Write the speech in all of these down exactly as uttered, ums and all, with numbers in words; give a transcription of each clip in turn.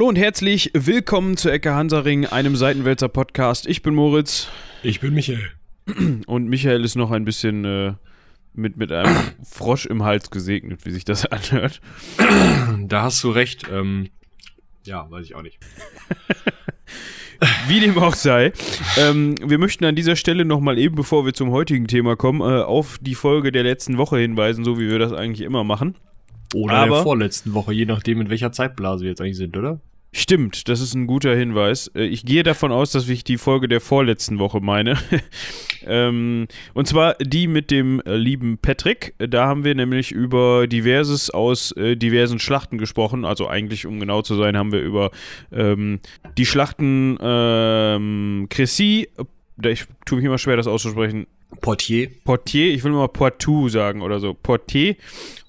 Hallo und herzlich willkommen zu Ecke Hansaring, einem Seitenwälzer Podcast. Ich bin Moritz. Ich bin Michael. Und Michael ist noch ein bisschen äh, mit, mit einem Frosch im Hals gesegnet, wie sich das anhört. Da hast du recht. Ähm, ja, weiß ich auch nicht. Wie dem auch sei. Ähm, wir möchten an dieser Stelle nochmal eben, bevor wir zum heutigen Thema kommen, äh, auf die Folge der letzten Woche hinweisen, so wie wir das eigentlich immer machen. Oder aber, der vorletzten Woche, je nachdem, in welcher Zeitblase wir jetzt eigentlich sind, oder? Stimmt, das ist ein guter Hinweis. Ich gehe davon aus, dass ich die Folge der vorletzten Woche meine. ähm, und zwar die mit dem lieben Patrick. Da haben wir nämlich über Diverses aus äh, diversen Schlachten gesprochen. Also eigentlich, um genau zu sein, haben wir über ähm, die Schlachten ähm, Crécy, ich tue mich immer schwer, das auszusprechen. Poitiers. Poitiers, ich will mal Poitou sagen oder so. Poitiers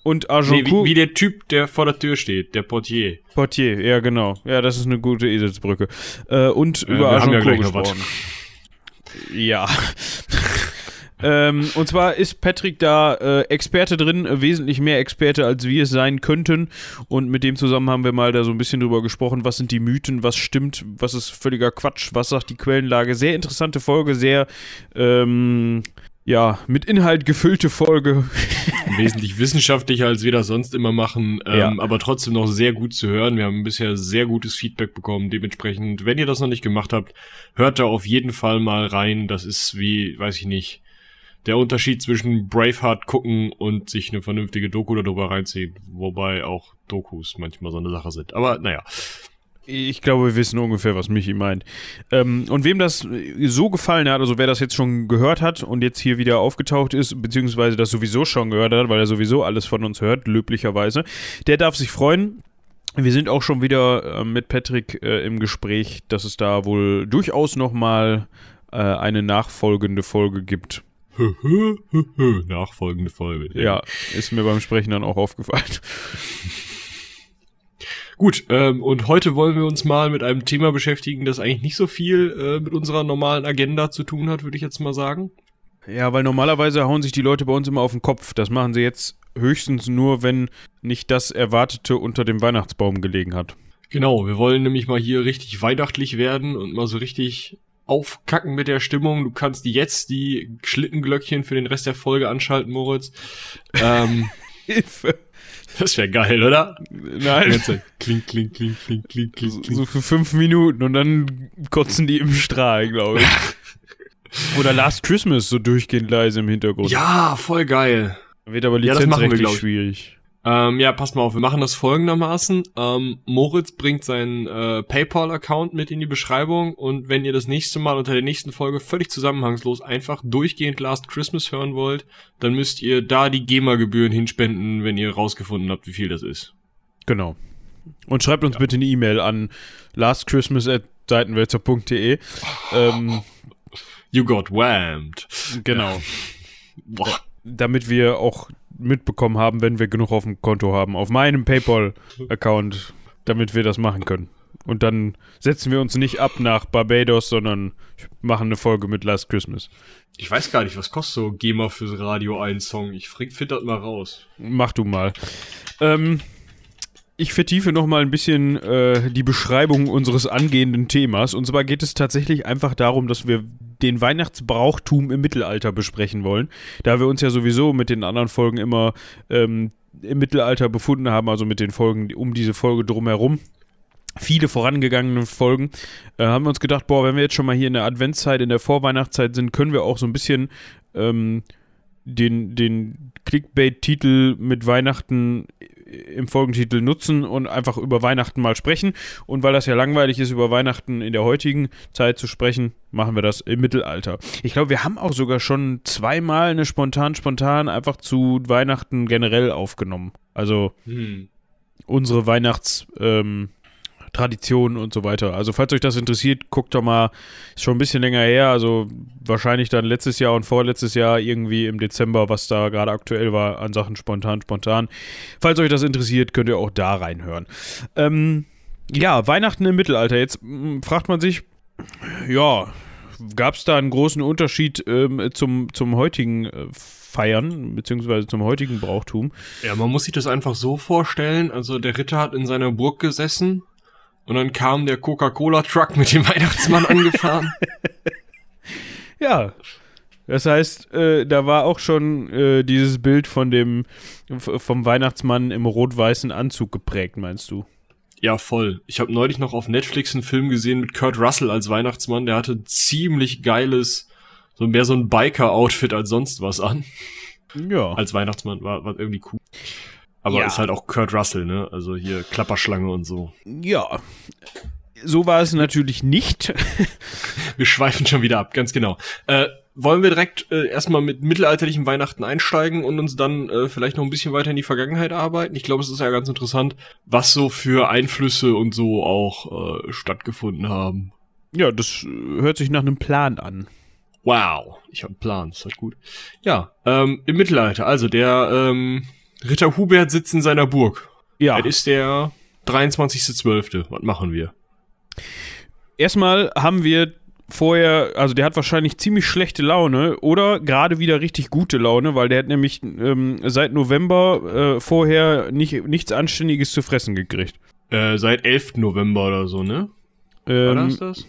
und Agincourt. Nee, wie, wie der Typ, der vor der Tür steht, der Poitiers. Poitiers, ja genau. Ja, das ist eine gute Eselsbrücke. Äh, und äh, über Agincourt gesprochen. Ja. ähm, und zwar ist Patrick da äh, Experte drin, äh, wesentlich mehr Experte, als wir es sein könnten. Und mit dem zusammen haben wir mal da so ein bisschen drüber gesprochen, was sind die Mythen, was stimmt, was ist völliger Quatsch, was sagt die Quellenlage. Sehr interessante Folge, sehr, ähm, ja, mit Inhalt gefüllte Folge. Wesentlich wissenschaftlicher, als wir das sonst immer machen, ähm, ja. Aber trotzdem noch sehr gut zu hören. Wir haben bisher sehr gutes Feedback bekommen. Dementsprechend, wenn ihr das noch nicht gemacht habt, hört da auf jeden Fall mal rein. Das ist wie, weiß ich nicht, der Unterschied zwischen Braveheart gucken und sich eine vernünftige Doku darüber reinziehen. Wobei auch Dokus manchmal so eine Sache sind. Aber naja. Ich glaube, wir wissen ungefähr, was Michi meint. Ähm, und wem das so gefallen hat, also wer das jetzt schon gehört hat und jetzt hier wieder aufgetaucht ist, beziehungsweise das sowieso schon gehört hat, weil er sowieso alles von uns hört, löblicherweise, der darf sich freuen. Wir sind auch schon wieder äh, mit Patrick äh, im Gespräch, dass es da wohl durchaus nochmal äh, eine nachfolgende Folge gibt. Nachfolgende Folge. Ja. ja, ist mir beim Sprechen dann auch aufgefallen. Gut, ähm, und heute wollen wir uns mal mit einem Thema beschäftigen, das eigentlich nicht so viel äh, mit unserer normalen Agenda zu tun hat, würde ich jetzt mal sagen. Ja, weil normalerweise hauen sich die Leute bei uns immer auf den Kopf. Das machen sie jetzt höchstens nur, wenn nicht das Erwartete unter dem Weihnachtsbaum gelegen hat. Genau, wir wollen nämlich mal hier richtig weihnachtlich werden und mal so richtig aufkacken mit der Stimmung. Du kannst jetzt die Schlittenglöckchen für den Rest der Folge anschalten, Moritz. Ähm, Hilfe. Das wäre geil, oder? Nein. Kling, kling, kling, kling, kling, kling. So für fünf Minuten und dann kotzen die im Strahl, glaube ich. Oder Last Christmas so durchgehend leise im Hintergrund. Ja, voll geil. Wird aber lizenzrechtlich ja, schwierig. Ähm, ja, passt mal auf, wir machen das folgendermaßen. Ähm, Moritz bringt seinen äh, PayPal-Account mit in die Beschreibung und wenn ihr das nächste Mal unter der nächsten Folge völlig zusammenhangslos einfach durchgehend Last Christmas hören wollt, dann müsst ihr da die GEMA-Gebühren hinspenden, wenn ihr rausgefunden habt, wie viel das ist. Genau. Und schreibt uns ja. bitte eine E-Mail an lastchristmas at seitenwälzer punkt de. ähm, You got whammed. Genau. Boah. Damit wir auch mitbekommen haben, wenn wir genug auf dem Konto haben, auf meinem PayPal-Account, damit wir das machen können. Und dann setzen wir uns nicht ab nach Barbados, sondern machen eine Folge mit Last Christmas. Ich weiß gar nicht, was kostet so GEMA fürs Radio ein Song? Ich finde das mal raus. Mach du mal. Ähm, ich vertiefe nochmal ein bisschen äh, die Beschreibung unseres angehenden Themas. Und zwar geht es tatsächlich einfach darum, dass wir den Weihnachtsbrauchtum im Mittelalter besprechen wollen, da wir uns ja sowieso mit den anderen Folgen immer ähm, im Mittelalter befunden haben, also mit den Folgen um diese Folge drumherum. Viele vorangegangene Folgen äh, haben wir uns gedacht, boah, wenn wir jetzt schon mal hier in der Adventszeit, in der Vorweihnachtszeit sind, können wir auch so ein bisschen ähm, den, den Clickbait-Titel mit Weihnachten im Folgentitel nutzen und einfach über Weihnachten mal sprechen. Und weil das ja langweilig ist, über Weihnachten in der heutigen Zeit zu sprechen, machen wir das im Mittelalter. Ich glaube, wir haben auch sogar schon zweimal eine spontan, spontan einfach zu Weihnachten generell aufgenommen. Also hm. unsere Weihnachts-, ähm, Traditionen und so weiter. Also falls euch das interessiert, guckt doch mal, ist schon ein bisschen länger her, also wahrscheinlich dann letztes Jahr und vorletztes Jahr irgendwie im Dezember, was da gerade aktuell war an Sachen spontan, spontan. Falls euch das interessiert, könnt ihr auch da reinhören. Ähm, ja, Weihnachten im Mittelalter. Jetzt mh, fragt man sich, ja, gab es da einen großen Unterschied ähm, zum, zum heutigen äh, Feiern, beziehungsweise zum heutigen Brauchtum? Ja, man muss sich das einfach so vorstellen, also der Ritter hat in seiner Burg gesessen, Und dann kam der Coca-Cola-Truck mit dem Weihnachtsmann angefahren. Ja, das heißt, äh, da war auch schon äh, dieses Bild von dem vom Weihnachtsmann im rot-weißen Anzug geprägt, meinst du? Ja, voll. Ich habe neulich noch auf Netflix einen Film gesehen mit Kurt Russell als Weihnachtsmann. Der hatte ziemlich geiles, so mehr so ein Biker-Outfit als sonst was an. Ja. Als Weihnachtsmann war, war irgendwie cool. Aber ja, ist halt auch Kurt Russell, ne? Also hier Klapperschlange und so. Ja. So war es natürlich nicht. Wir schweifen schon wieder ab, ganz genau. Äh, wollen wir direkt äh, erstmal mit mittelalterlichem Weihnachten einsteigen und uns dann äh, vielleicht noch ein bisschen weiter in die Vergangenheit arbeiten? Ich glaube, es ist ja ganz interessant, was so für Einflüsse und so auch äh, stattgefunden haben. Ja, das hört sich nach einem Plan an. Wow, ich habe einen Plan, ist halt gut. Ja, ähm, im Mittelalter, also der ähm, Ritter Hubert sitzt in seiner Burg. Ja. Das ist der dreiundzwanzigster zwölfter Was machen wir? Erstmal haben wir vorher, also der hat wahrscheinlich ziemlich schlechte Laune oder gerade wieder richtig gute Laune, weil der hat nämlich ähm, seit November äh, vorher nicht, nichts Anständiges zu fressen gekriegt. Äh, seit elfter November oder so, ne? Ähm, War das das?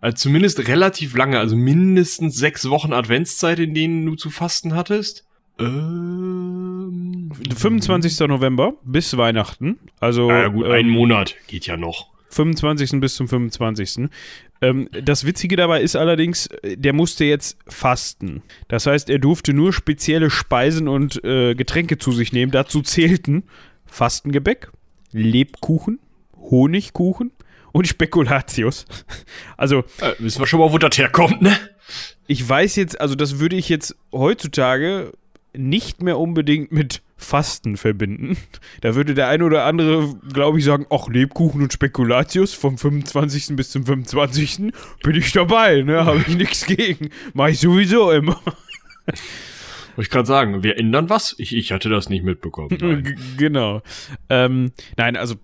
Also zumindest relativ lange, also mindestens sechs Wochen Adventszeit, in denen du zu fasten hattest. Ähm, fünfundzwanzigster November bis Weihnachten. Also, na ja gut, ähm, einen Monat geht ja noch. fünfundzwanzigsten bis zum fünfundzwanzigsten Ähm, das Witzige dabei ist allerdings, der musste jetzt fasten. Das heißt, er durfte nur spezielle Speisen und äh, Getränke zu sich nehmen. Dazu zählten Fastengebäck, Lebkuchen, Honigkuchen und Spekulatius. Also äh, wissen wir schon mal, wo das herkommt, ne? Ich weiß jetzt, also das würde ich jetzt heutzutage nicht mehr unbedingt mit Fasten verbinden. Da würde der eine oder andere, glaube ich, sagen, ach, Lebkuchen und Spekulatius vom fünfundzwanzigsten bis zum fünfundzwanzigsten bin ich dabei, ne, habe ich nichts gegen. Mach ich sowieso immer. Wollte ich gerade sagen, wir ändern was? Ich, ich hatte das nicht mitbekommen. G- genau. Ähm, nein, also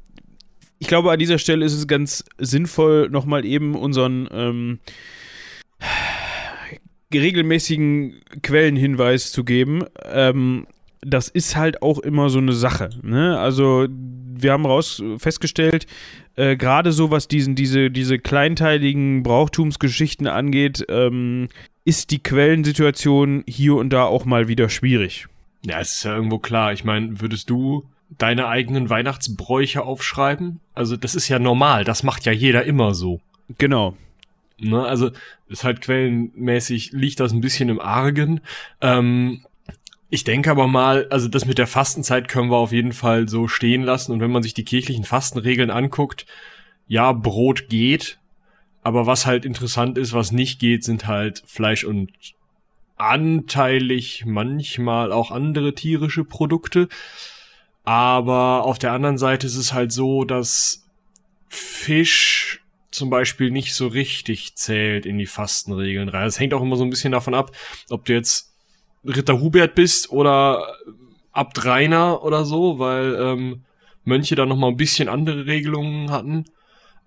ich glaube, an dieser Stelle ist es ganz sinnvoll, nochmal eben unseren ähm, regelmäßigen Quellenhinweis zu geben. Ähm, das ist halt auch immer so eine Sache, ne? Also wir haben raus festgestellt, äh, gerade so was diesen, diese, diese kleinteiligen Brauchtumsgeschichten angeht, ähm, ist die Quellensituation hier und da auch mal wieder schwierig. Ja, es ist ja irgendwo klar. Ich meine, würdest du deine eigenen Weihnachtsbräuche aufschreiben? Also das ist ja normal, das macht ja jeder immer so. Genau. Ne, also ist halt quellenmäßig, liegt das ein bisschen im Argen. Ähm, ich denke aber mal, also das mit der Fastenzeit können wir auf jeden Fall so stehen lassen. Und wenn man sich die kirchlichen Fastenregeln anguckt, ja, Brot geht, aber was halt interessant ist, was nicht geht, sind halt Fleisch und anteilig manchmal auch andere tierische Produkte. Aber auf der anderen Seite ist es halt so, dass Fisch zum Beispiel nicht so richtig zählt in die Fastenregeln rein. Das hängt auch immer so ein bisschen davon ab, ob du jetzt Ritter Hubert bist oder Abt Rainer oder so, weil ähm, Mönche da nochmal ein bisschen andere Regelungen hatten.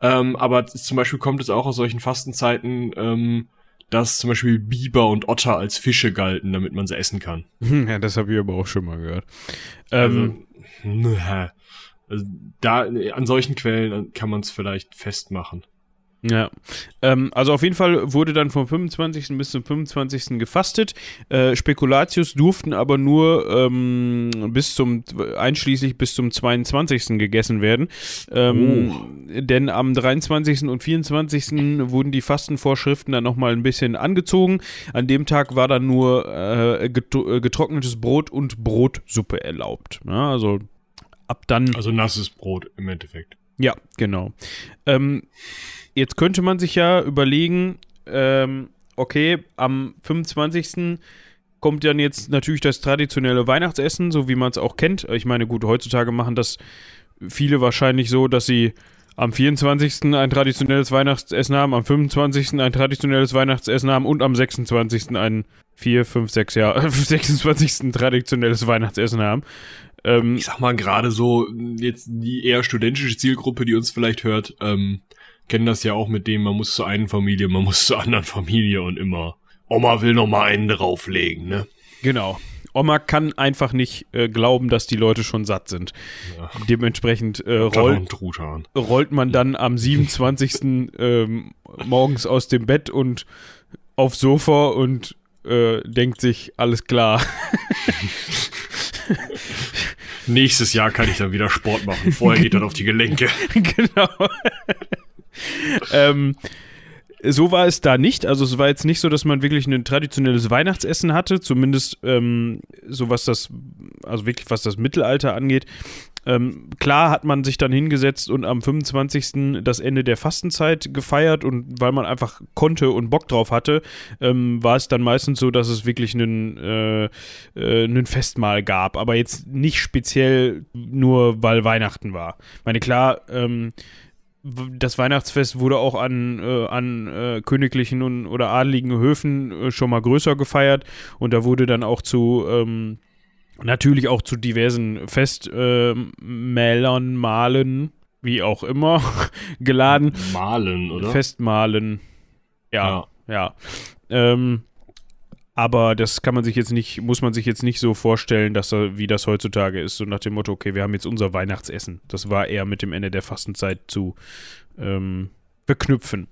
Ähm, aber zum Beispiel kommt es auch aus solchen Fastenzeiten, ähm, dass zum Beispiel Biber und Otter als Fische galten, damit man sie essen kann. Ja, das habe ich aber auch schon mal gehört. Ähm, also, also da, an solchen Quellen kann man es vielleicht festmachen. Ja, ähm, also auf jeden Fall wurde dann vom fünfundzwanzigsten bis zum fünfundzwanzigsten gefastet. Äh, Spekulatius durften aber nur ähm, bis zum, einschließlich bis zum zweiundzwanzigsten gegessen werden. Ähm, oh. Denn am dreiundzwanzigsten und vierundzwanzigsten wurden die Fastenvorschriften dann nochmal ein bisschen angezogen. An dem Tag war dann nur äh, getro- getrocknetes Brot und Brotsuppe erlaubt. Ja, also ab dann... Also nasses Brot im Endeffekt. Ja, genau. Ähm, jetzt könnte man sich ja überlegen, ähm, okay, am fünfundzwanzigsten kommt dann jetzt natürlich das traditionelle Weihnachtsessen, so wie man es auch kennt. Ich meine, gut, heutzutage machen das viele wahrscheinlich so, dass sie am vierundzwanzigsten ein traditionelles Weihnachtsessen haben, am fünfundzwanzigsten ein traditionelles Weihnachtsessen haben und am sechsundzwanzigsten ein vier, fünf, sechs Jahre, sechsundzwanzigsten traditionelles Weihnachtsessen haben. Ähm, ich sag mal, gerade so jetzt die eher studentische Zielgruppe, die uns vielleicht hört, ähm, kennen das ja auch mit dem, man muss zur einen Familie, man muss zur anderen Familie und immer Oma will noch mal einen drauflegen, ne? Genau. Oma kann einfach nicht äh, glauben, dass die Leute schon satt sind. Ja. Dementsprechend äh, roll, rollt man dann am siebenundzwanzigsten ähm, morgens aus dem Bett und aufs Sofa und äh, denkt sich, alles klar. Nächstes Jahr kann ich dann wieder Sport machen. Vorher geht dann auf die Gelenke. Genau. ähm, so war es da nicht. Also es war jetzt nicht so, dass man wirklich ein traditionelles Weihnachtsessen hatte. Zumindest ähm, so was das, also wirklich was das Mittelalter angeht. Ähm, klar hat man sich dann hingesetzt und am fünfundzwanzigsten das Ende der Fastenzeit gefeiert, und weil man einfach konnte und Bock drauf hatte, ähm, war es dann meistens so, dass es wirklich einen, äh, äh, einen Festmahl gab, aber jetzt nicht speziell nur, weil Weihnachten war. Ich meine, klar, ähm, das Weihnachtsfest wurde auch an, äh, an äh, königlichen und, oder adeligen Höfen äh, schon mal größer gefeiert, und da wurde dann auch zu... Ähm, Natürlich auch zu diversen Festmählern, äh, Malen, wie auch immer, geladen. Malen, oder? Festmahlen. Ja, ja. ja. Ähm, aber das kann man sich jetzt nicht, muss man sich jetzt nicht so vorstellen, dass wie das heutzutage ist, so nach dem Motto, okay, wir haben jetzt unser Weihnachtsessen. Das war eher mit dem Ende der Fastenzeit zu ähm, verknüpfen.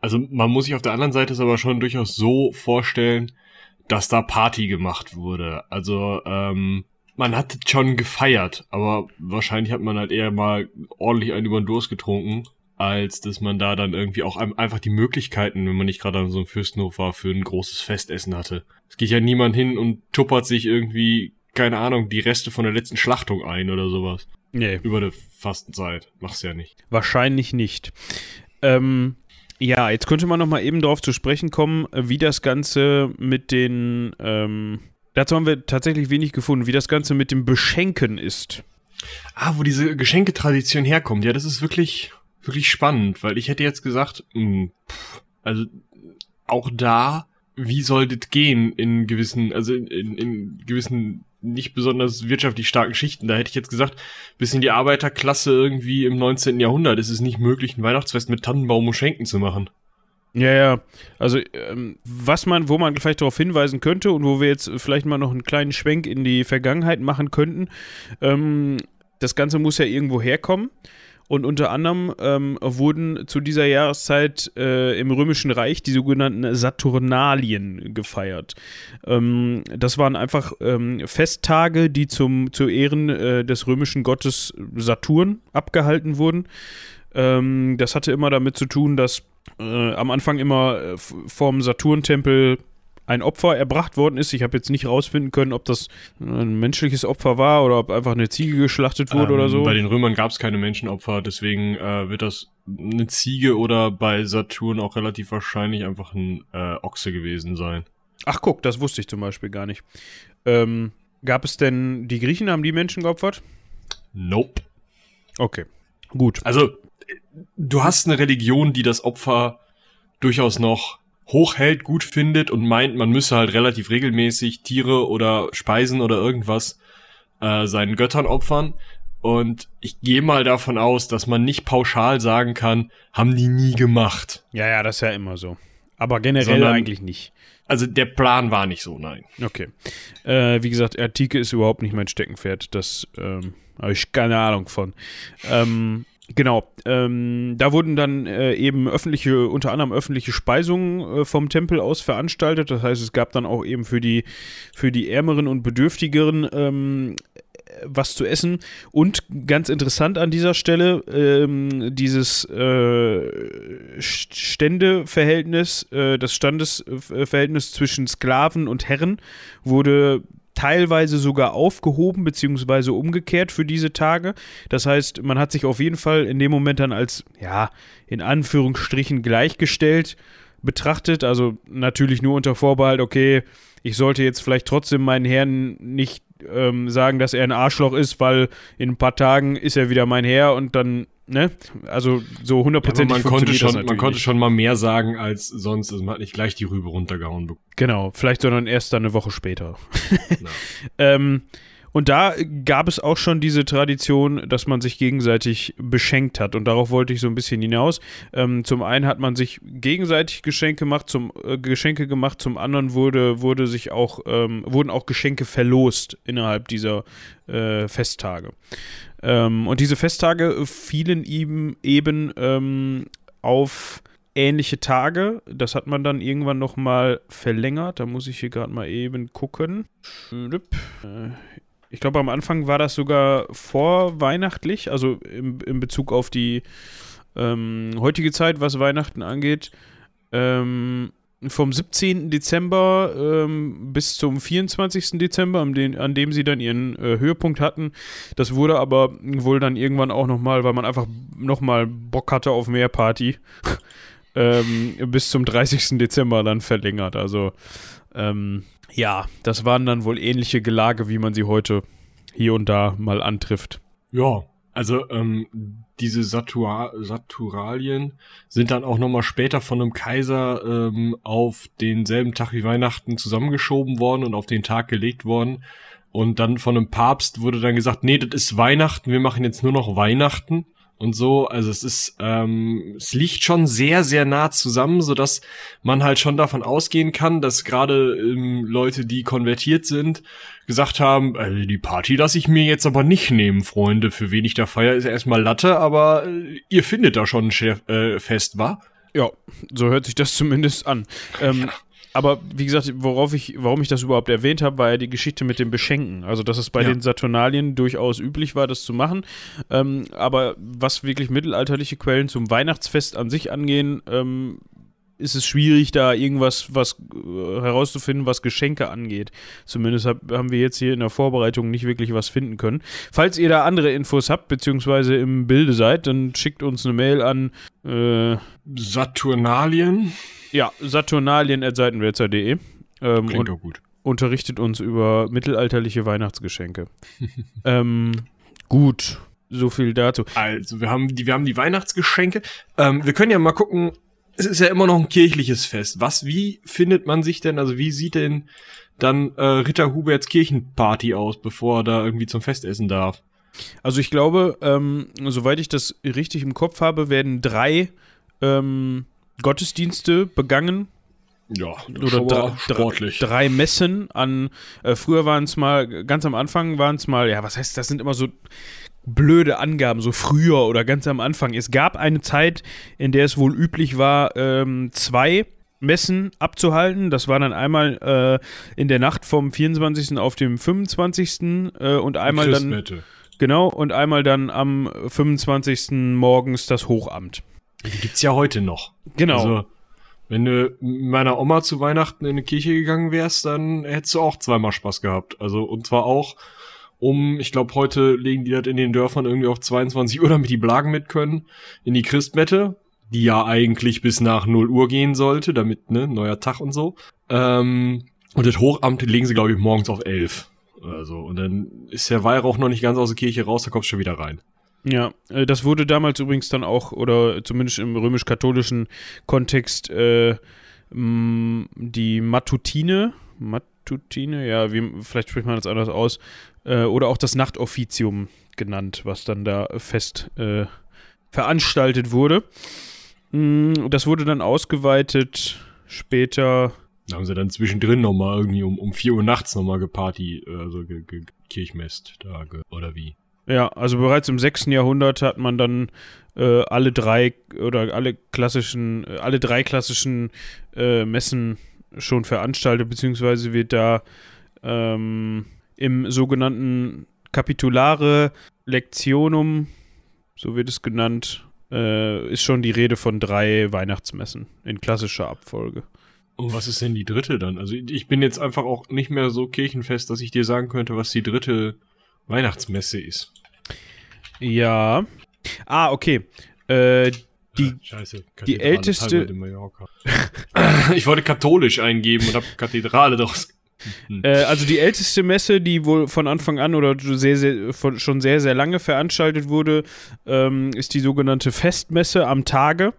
Also man muss sich auf der anderen Seite es aber schon durchaus so vorstellen, dass da Party gemacht wurde. Also ähm, man hat schon gefeiert, aber wahrscheinlich hat man halt eher mal ordentlich einen über den Durst getrunken, als dass man da dann irgendwie auch einfach die Möglichkeiten, wenn man nicht gerade an so einem Fürstenhof war, für ein großes Festessen hatte. Es geht ja niemand hin und tuppert sich irgendwie, keine Ahnung, die Reste von der letzten Schlachtung ein oder sowas. Nee. Über eine Fastenzeit. Mach's ja nicht. Wahrscheinlich nicht. Ähm... Ja, jetzt könnte man noch mal eben darauf zu sprechen kommen, wie das Ganze mit den, ähm, dazu haben wir tatsächlich wenig gefunden, wie das Ganze mit dem Beschenken ist. Ah, wo diese Geschenketradition herkommt. Ja, das ist wirklich, wirklich spannend, weil ich hätte jetzt gesagt, mh, pff, also auch da, wie soll das gehen in gewissen, also in, in, in gewissen nicht besonders wirtschaftlich starken Schichten. Da hätte ich jetzt gesagt, bis in die Arbeiterklasse irgendwie im neunzehnten Jahrhundert ist es nicht möglich, ein Weihnachtsfest mit Tannenbaum und Schenken zu machen. Ja, ja. Also ähm, was man, wo man vielleicht darauf hinweisen könnte und wo wir jetzt vielleicht mal noch einen kleinen Schwenk in die Vergangenheit machen könnten, ähm, das Ganze muss ja irgendwo herkommen. Und unter anderem ähm, wurden zu dieser Jahreszeit äh, im Römischen Reich die sogenannten Saturnalien gefeiert. Ähm, das waren einfach ähm, Festtage, die zum, zu Ehren äh, des römischen Gottes Saturn abgehalten wurden. Ähm, das hatte immer damit zu tun, dass äh, am Anfang immer äh, vom Saturntempel ein Opfer erbracht worden ist. Ich habe jetzt nicht rausfinden können, ob das ein menschliches Opfer war oder ob einfach eine Ziege geschlachtet wurde ähm, oder so. Bei den Römern gab es keine Menschenopfer, deswegen äh, wird das eine Ziege oder bei Saturn auch relativ wahrscheinlich einfach ein äh, Ochse gewesen sein. Ach guck, das wusste ich zum Beispiel gar nicht. Ähm, gab es denn, die Griechen haben die Menschen geopfert? Nope. Okay, gut. Also, du hast eine Religion, die das Opfer durchaus noch hochhält, gut findet und meint, man müsse halt relativ regelmäßig Tiere oder Speisen oder irgendwas äh, seinen Göttern opfern. Und ich gehe mal davon aus, dass man nicht pauschal sagen kann, haben die nie gemacht. Ja, ja, das ist ja immer so. Aber generell Sondern, eigentlich nicht. Also der Plan war nicht so, nein. Okay. Äh, wie gesagt, Antike ist überhaupt nicht mein Steckenpferd. Das ähm, habe ich keine Ahnung von. Ähm... Genau, ähm, da wurden dann äh, eben öffentliche, unter anderem öffentliche Speisungen äh, vom Tempel aus veranstaltet. Das heißt, es gab dann auch eben für die, für die Ärmeren und Bedürftigeren ähm, was zu essen. Und ganz interessant an dieser Stelle, ähm, dieses äh, Ständeverhältnis, äh, das Standesverhältnis zwischen Sklaven und Herren wurde teilweise sogar aufgehoben beziehungsweise umgekehrt für diese Tage. Das heißt, man hat sich auf jeden Fall in dem Moment dann als, ja, in Anführungsstrichen gleichgestellt betrachtet. Also natürlich nur unter Vorbehalt, okay, ich sollte jetzt vielleicht trotzdem meinen Herrn nicht ähm, sagen, dass er ein Arschloch ist, weil in ein paar Tagen ist er wieder mein Herr und dann, ne? Also so hundertprozentig ja, funktioniert das natürlich. Man konnte schon mal mehr sagen als sonst. Also man hat nicht gleich die Rübe runtergehauen bekommen. Genau, vielleicht, sondern erst dann eine Woche später. ähm, Und da gab es auch schon diese Tradition, dass man sich gegenseitig beschenkt hat. Und darauf wollte ich so ein bisschen hinaus. Ähm, zum einen hat man sich gegenseitig Geschenke gemacht, zum, äh, Geschenke gemacht, zum anderen wurde, wurde sich auch, ähm, wurden auch Geschenke verlost innerhalb dieser äh, Festtage. Ähm, und diese Festtage fielen eben, eben ähm, auf ähnliche Tage. Das hat man dann irgendwann nochmal verlängert. Da muss ich hier gerade mal eben gucken. Schlüpp. Äh, Ich glaube, am Anfang war das sogar vorweihnachtlich, also im, in Bezug auf die ähm, heutige Zeit, was Weihnachten angeht. Ähm, vom siebzehnten Dezember ähm, bis zum vierundzwanzigsten Dezember, an, den, an dem sie dann ihren äh, Höhepunkt hatten. Das wurde aber wohl dann irgendwann auch nochmal, weil man einfach nochmal Bock hatte auf mehr Party, ähm, bis zum dreißigsten Dezember dann verlängert. Also, ähm... ja, das waren dann wohl ähnliche Gelage, wie man sie heute hier und da mal antrifft. Ja, also ähm, diese Satura- Saturnalien sind dann auch nochmal später von einem Kaiser ähm, auf denselben Tag wie Weihnachten zusammengeschoben worden und auf den Tag gelegt worden. Und dann von einem Papst wurde dann gesagt, nee, das ist Weihnachten, wir machen jetzt nur noch Weihnachten. Und so, also es ist, ähm, es liegt schon sehr, sehr nah zusammen, sodass man halt schon davon ausgehen kann, dass gerade ähm, Leute, die konvertiert sind, gesagt haben, äh, die Party lasse ich mir jetzt aber nicht nehmen, Freunde. Für wen ich da feiere, ist ja erstmal Latte, aber äh, ihr findet da schon ein Chef, äh, Fest, wa? Ja, so hört sich das zumindest an. Ähm, ja. Aber wie gesagt, worauf ich, warum ich das überhaupt erwähnt habe, war ja die Geschichte mit dem Beschenken. Also, dass es bei ja. den Saturnalien durchaus üblich war, das zu machen. Ähm, aber was wirklich mittelalterliche Quellen zum Weihnachtsfest an sich angehen, ähm, ist es schwierig, da irgendwas was äh, herauszufinden, was Geschenke angeht. Zumindest hab, haben wir jetzt hier in der Vorbereitung nicht wirklich was finden können. Falls ihr da andere Infos habt, beziehungsweise im Bilde seid, dann schickt uns eine Mail an äh, Saturnalien. Ja, saturnalien at seitenwälzer punkt de ähm, Klingt doch gut. Unterrichtet uns über mittelalterliche Weihnachtsgeschenke. ähm, gut, so viel dazu. Also, wir haben die, wir haben die Weihnachtsgeschenke. Ähm, wir können ja mal gucken, es ist ja immer noch ein kirchliches Fest. Was, wie findet man sich denn, also wie sieht denn dann äh, Ritter Huberts Kirchenparty aus, bevor er da irgendwie zum Festessen darf? Also ich glaube, ähm, soweit ich das richtig im Kopf habe, werden drei ähm, Gottesdienste begangen. Ja, oder dr- sportlich. Dr- drei Messen an, äh, früher waren es mal, ganz am Anfang waren es mal, ja, was heißt, das sind immer so blöde Angaben, so früher oder ganz am Anfang. Es gab eine Zeit, in der es wohl üblich war, ähm, zwei Messen abzuhalten. Das war dann einmal äh, in der Nacht vom vierundzwanzigsten auf dem fünfundzwanzigsten Äh, und einmal dann, genau, und einmal dann am fünfundzwanzigsten morgens das Hochamt. Die gibt's ja heute noch. Genau. Also, wenn du meiner Oma zu Weihnachten in die Kirche gegangen wärst, dann hättest du auch zweimal Spaß gehabt. Also, und zwar auch um, ich glaube, heute legen die das in den Dörfern irgendwie auf zweiundzwanzig Uhr, damit die Blagen mit können, in die Christmette, die ja eigentlich bis nach null Uhr gehen sollte, damit, ne, neuer Tag und so. Ähm, und das Hochamt legen sie, glaube ich, morgens auf elf oder so. Und dann ist der Weihrauch noch nicht ganz aus der Kirche raus, da kommst du schon wieder rein. Ja, das wurde damals übrigens dann auch, oder zumindest im römisch-katholischen Kontext, äh, die Matutine, Matutine, ja, wie, vielleicht spricht man das anders aus, äh, oder auch das Nachtoffizium genannt, was dann da fest äh, veranstaltet wurde. Das wurde dann ausgeweitet später. Da haben sie dann zwischendrin nochmal irgendwie um, um vier Uhr nachts nochmal geparty, also ge- ge- Kirchmest, da, ge- oder wie? Ja, also bereits im sechsten Jahrhundert hat man dann äh, alle drei oder alle klassischen, alle drei klassischen äh, Messen schon veranstaltet, beziehungsweise wird da ähm, im sogenannten Capitulare Lectionum, so wird es genannt, äh, ist schon die Rede von drei Weihnachtsmessen in klassischer Abfolge. Und was ist denn die dritte dann? Also ich bin jetzt einfach auch nicht mehr so kirchenfest, dass ich dir sagen könnte, was die dritte Weihnachtsmesse ist. Ja. Ah, okay. Äh, die Scheiße, die älteste. Ich wollte katholisch eingeben und habe Kathedrale draus. äh, also die älteste Messe, die wohl von Anfang an oder sehr, sehr, von, schon sehr, sehr lange veranstaltet wurde, ähm, ist die sogenannte Festmesse am Tage.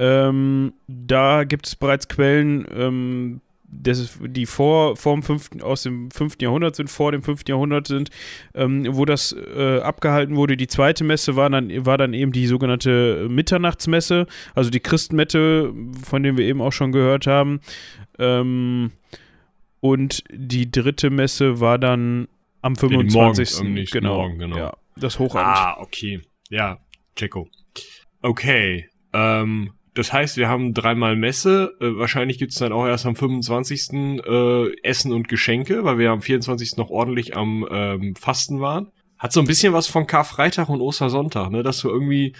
Ähm, da gibt es bereits Quellen, ähm, das ist die vor, vom fünften, aus dem fünften Jahrhundert sind, vor dem fünften Jahrhundert sind, ähm, wo das äh, abgehalten wurde. Die zweite Messe war dann, war dann eben die sogenannte Mitternachtsmesse, also die Christmette, von der wir eben auch schon gehört haben. Ähm, und die dritte Messe war dann am fünfundzwanzigsten Morgen, am nächsten genau, Morgen, genau. Ja, das Hochamt. Ah, okay. Ja, Checko. Okay, ähm, das heißt, wir haben dreimal Messe, äh, wahrscheinlich gibt's dann auch erst am fünfundzwanzigsten Äh, Essen und Geschenke, weil wir am vierundzwanzigsten noch ordentlich am ähm, Fasten waren. Hat so ein bisschen was von Karfreitag und Ostersonntag, ne, dass du irgendwie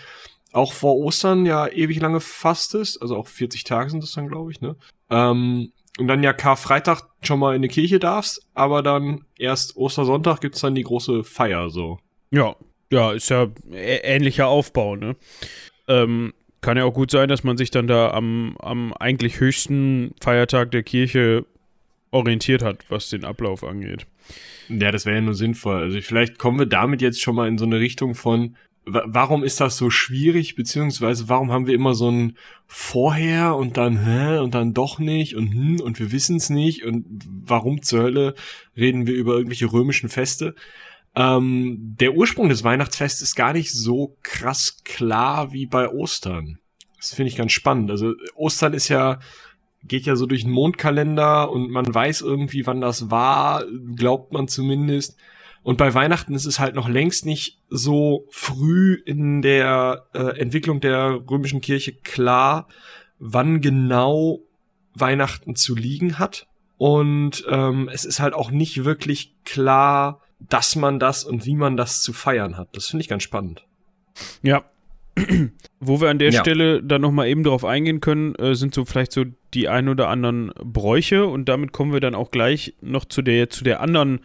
auch vor Ostern ja ewig lange fastest, also auch vierzig Tage sind das dann, glaube ich, ne, ähm, und dann ja Karfreitag schon mal in die Kirche darfst, aber dann erst Ostersonntag gibt's dann die große Feier, so. Ja, ja, ist ja ähnlicher Aufbau, ne. Ähm, kann ja auch gut sein, dass man sich dann da am, am eigentlich höchsten Feiertag der Kirche orientiert hat, was den Ablauf angeht. Ja, das wäre ja nur sinnvoll. Also vielleicht kommen wir damit jetzt schon mal in so eine Richtung von, warum ist das so schwierig, beziehungsweise warum haben wir immer so ein Vorher und dann hä und dann doch nicht und hm und wir wissen es nicht und warum zur Hölle reden wir über irgendwelche römischen Feste? Ähm, der Ursprung des Weihnachtsfests ist gar nicht so krass klar wie bei Ostern. Das finde ich ganz spannend. Also Ostern ist ja, geht ja so durch den Mondkalender und man weiß irgendwie, wann das war, glaubt man zumindest. Und bei Weihnachten ist es halt noch längst nicht so früh in der äh, Entwicklung der römischen Kirche klar, wann genau Weihnachten zu liegen hat. Und ähm, es ist halt auch nicht wirklich klar, dass man das und wie man das zu feiern hat. Das finde ich ganz spannend. Ja. Wo wir an der ja. Stelle dann nochmal eben drauf eingehen können, äh, sind so vielleicht so die ein oder anderen Bräuche und damit kommen wir dann auch gleich noch zu der, zu der anderen,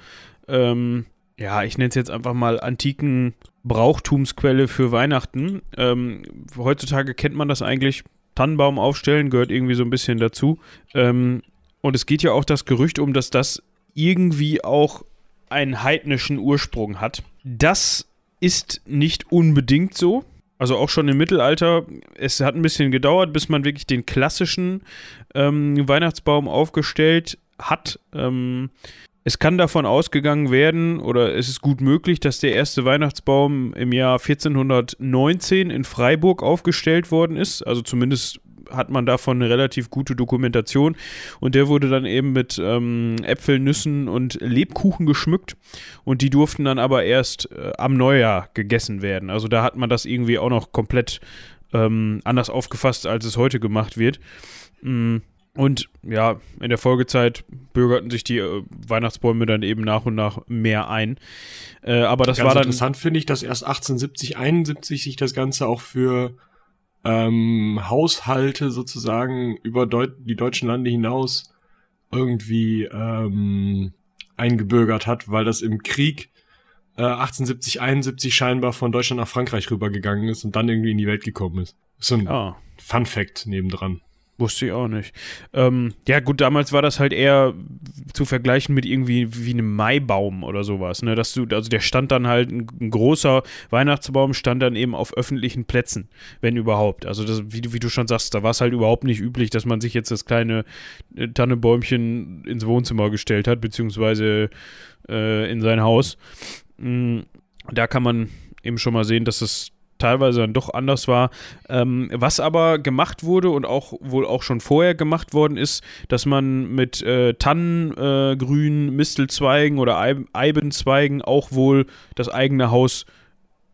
ähm, ja, ich nenne es jetzt einfach mal antiken Brauchtumsquelle für Weihnachten. Ähm, heutzutage kennt man das eigentlich. Tannenbaum aufstellen gehört irgendwie so ein bisschen dazu. Ähm, und es geht ja auch das Gerücht um, dass das irgendwie auch einen heidnischen Ursprung hat. Das ist nicht unbedingt so. Also auch schon im Mittelalter, es hat ein bisschen gedauert, bis man wirklich den klassischen ähm, Weihnachtsbaum aufgestellt hat. Ähm, es kann davon ausgegangen werden, oder es ist gut möglich, dass der erste Weihnachtsbaum im Jahr vierzehnhundertneunzehn in Freiburg aufgestellt worden ist. Also zumindest hat man davon eine relativ gute Dokumentation und der wurde dann eben mit ähm, Äpfeln, Nüssen und Lebkuchen geschmückt und die durften dann aber erst äh, am Neujahr gegessen werden. Also da hat man das irgendwie auch noch komplett ähm, anders aufgefasst, als es heute gemacht wird. Mm. Und ja, in der Folgezeit bürgerten sich die äh, Weihnachtsbäume dann eben nach und nach mehr ein. Äh, aber das Ganz war dann... Interessant finde ich, dass erst achtzehnhundertsiebzig, einundsiebzig sich das Ganze auch für Ähm, Haushalte sozusagen über Deu- die deutschen Lande hinaus irgendwie ähm, eingebürgert hat, weil das im Krieg äh, achtzehnhundertsiebzig, einundsiebzig scheinbar von Deutschland nach Frankreich rübergegangen ist und dann irgendwie in die Welt gekommen ist. Ist so ein ah. Fun-Fact nebendran. Wusste ich auch nicht. Ähm, ja gut, damals war das halt eher zu vergleichen mit irgendwie wie einem Maibaum oder sowas. Ne? Dass du, also der stand dann halt, ein, ein großer Weihnachtsbaum stand dann eben auf öffentlichen Plätzen, wenn überhaupt. Also das, wie, wie du schon sagst, da war es halt überhaupt nicht üblich, dass man sich jetzt das kleine äh, Tannebäumchen ins Wohnzimmer gestellt hat, beziehungsweise äh, in sein Haus. Mhm. Da kann man eben schon mal sehen, dass das teilweise dann doch anders war. Ähm, was aber gemacht wurde und auch wohl auch schon vorher gemacht worden ist, dass man mit äh, Tannengrün, äh, Mistelzweigen oder Eib- Eibenzweigen auch wohl das eigene Haus